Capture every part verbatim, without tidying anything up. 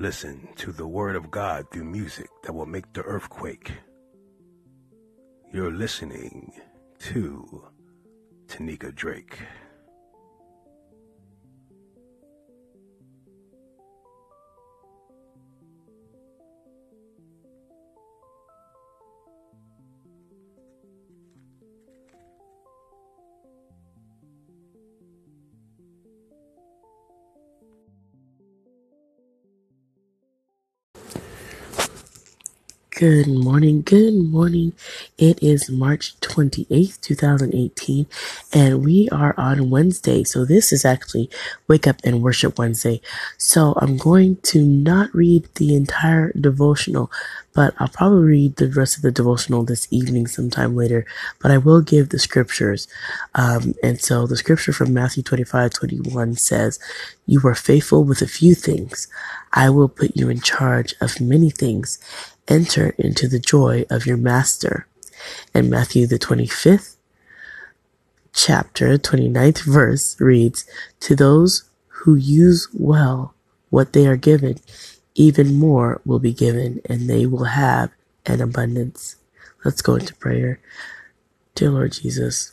Listen to the word of God through music that will make the earthquake. You're listening to Tanika Drake. Good morning, good morning. It is March twenty-eighth, two thousand eighteen, and we are on Wednesday. So this is actually Wake Up and Worship Wednesday. So I'm going to not read the entire devotional, but I'll probably read the rest of the devotional this evening sometime later, but I will give the scriptures. Um, and so the scripture from Matthew twenty-five twenty-one says, "You were faithful with a few things. I will put you in charge of many things. Enter into the joy of your master." And Matthew, the twenty-fifth chapter, twenty-ninth verse reads, "To those who use well what they are given, even more will be given, and they will have an abundance." Let's go into prayer. Dear Lord Jesus,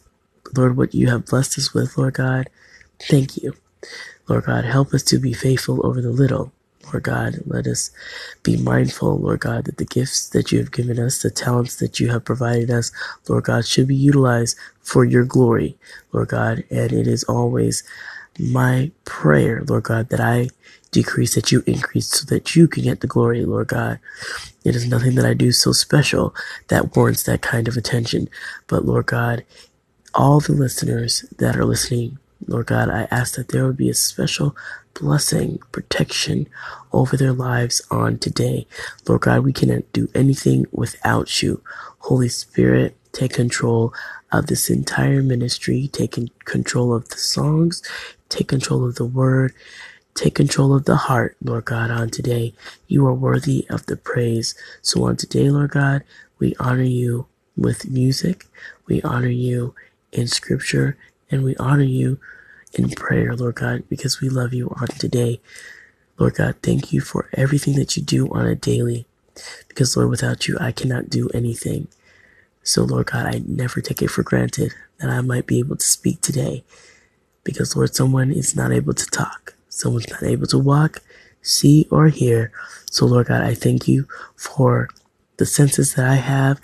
Lord, what you have blessed us with, Lord God, thank you. Lord God, help us to be faithful over the little. Lord God, let us be mindful, Lord God, that the gifts that you have given us, the talents that you have provided us, Lord God, should be utilized for your glory, Lord God. And it is always my prayer, Lord God, that I decrease, that you increase, so that you can get the glory, Lord God. It is nothing that I do so special that warrants that kind of attention. But Lord God, all the listeners that are listening, Lord God, I ask that there would be a special blessing, protection over their lives on today. Lord God, we cannot do anything without you. Holy Spirit, take control of this entire ministry. Take control of the songs. Take control of the word. Take control of the heart, Lord God, on today. You are worthy of the praise. So on today, Lord God, we honor you with music. We honor you in scripture. And we honor you in prayer, Lord God, because we love you on today. Lord God, thank you for everything that you do on a daily, because Lord, without you, I cannot do anything. So Lord God, I never take it for granted that I might be able to speak today, because Lord, someone is not able to talk. Someone's not able to walk, see, or hear. So Lord God, I thank you for the senses that I have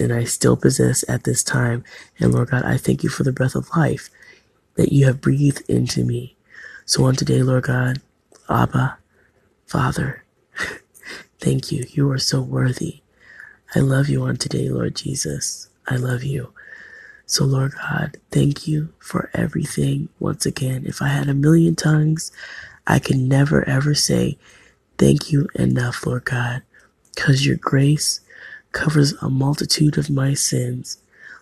and I still possess at this time. And Lord God, I thank you for the breath of life that you have breathed into me. So on today, Lord God, Abba, Father, thank you. You are so worthy. I love you on today, Lord Jesus. I love you. So Lord God, thank you for everything once again. If I had a million tongues, I could never ever say thank you enough, Lord God, because your grace covers a multitude of my sins.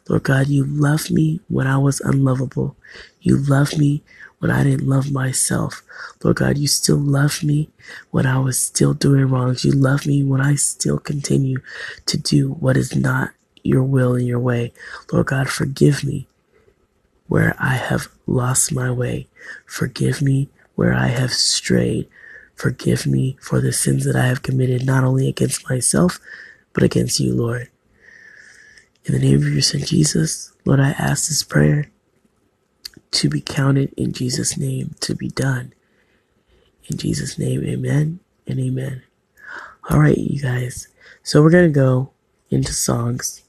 Lord God, you loved me when I was unlovable. You loved me when I didn't love myself. Lord God, you still loved me when I was still doing wrongs. You loved me when I still continue to do what is not your will and your way. Lord God, forgive me where I have lost my way. Forgive me where I have strayed. Forgive me for the sins that I have committed, not only against myself, but against you, Lord. In the name of your son, Jesus, Lord, I ask this prayer to be counted in Jesus' name, to be done. In Jesus' name, amen and amen. All right, you guys. So we're going to go into songs.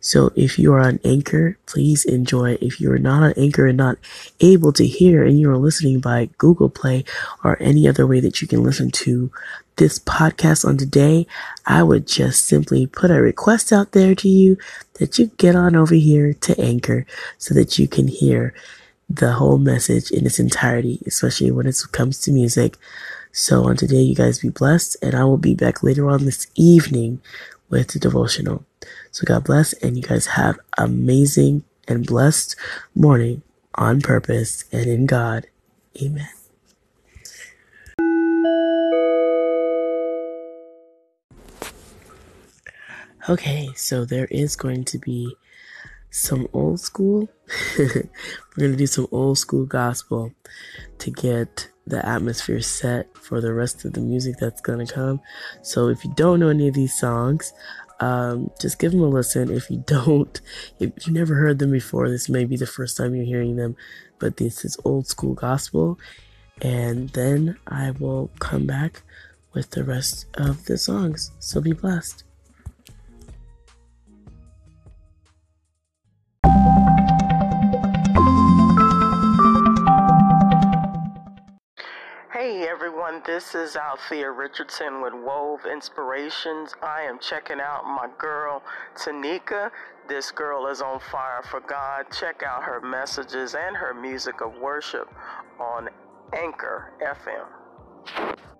So if you are on Anchor, please enjoy. If you are not on Anchor and not able to hear and you are listening by Google Play or any other way that you can listen to this podcast on today, I would just simply put a request out there to you that you get on over here to Anchor so that you can hear the whole message in its entirety, especially when it comes to music. So on today, you guys be blessed, and I will be back later on this evening with the devotional. So God bless, and you guys have amazing and blessed morning on purpose and in God. Amen. Okay, so there is going to be some old school. We're going to do some old school gospel to get the atmosphere set for the rest of the music that's going to come. So if you don't know any of these songs, um, just give them a listen. If you don't, if you never heard them before, this may be the first time you're hearing them, but this is old school gospel. And then I will come back with the rest of the songs. So be blessed. Hey everyone, this is Althea Richardson with Wove Inspirations. I am checking out my girl, Tanika. This girl is on fire for God. Check out her messages and her music of worship on Anchor F M.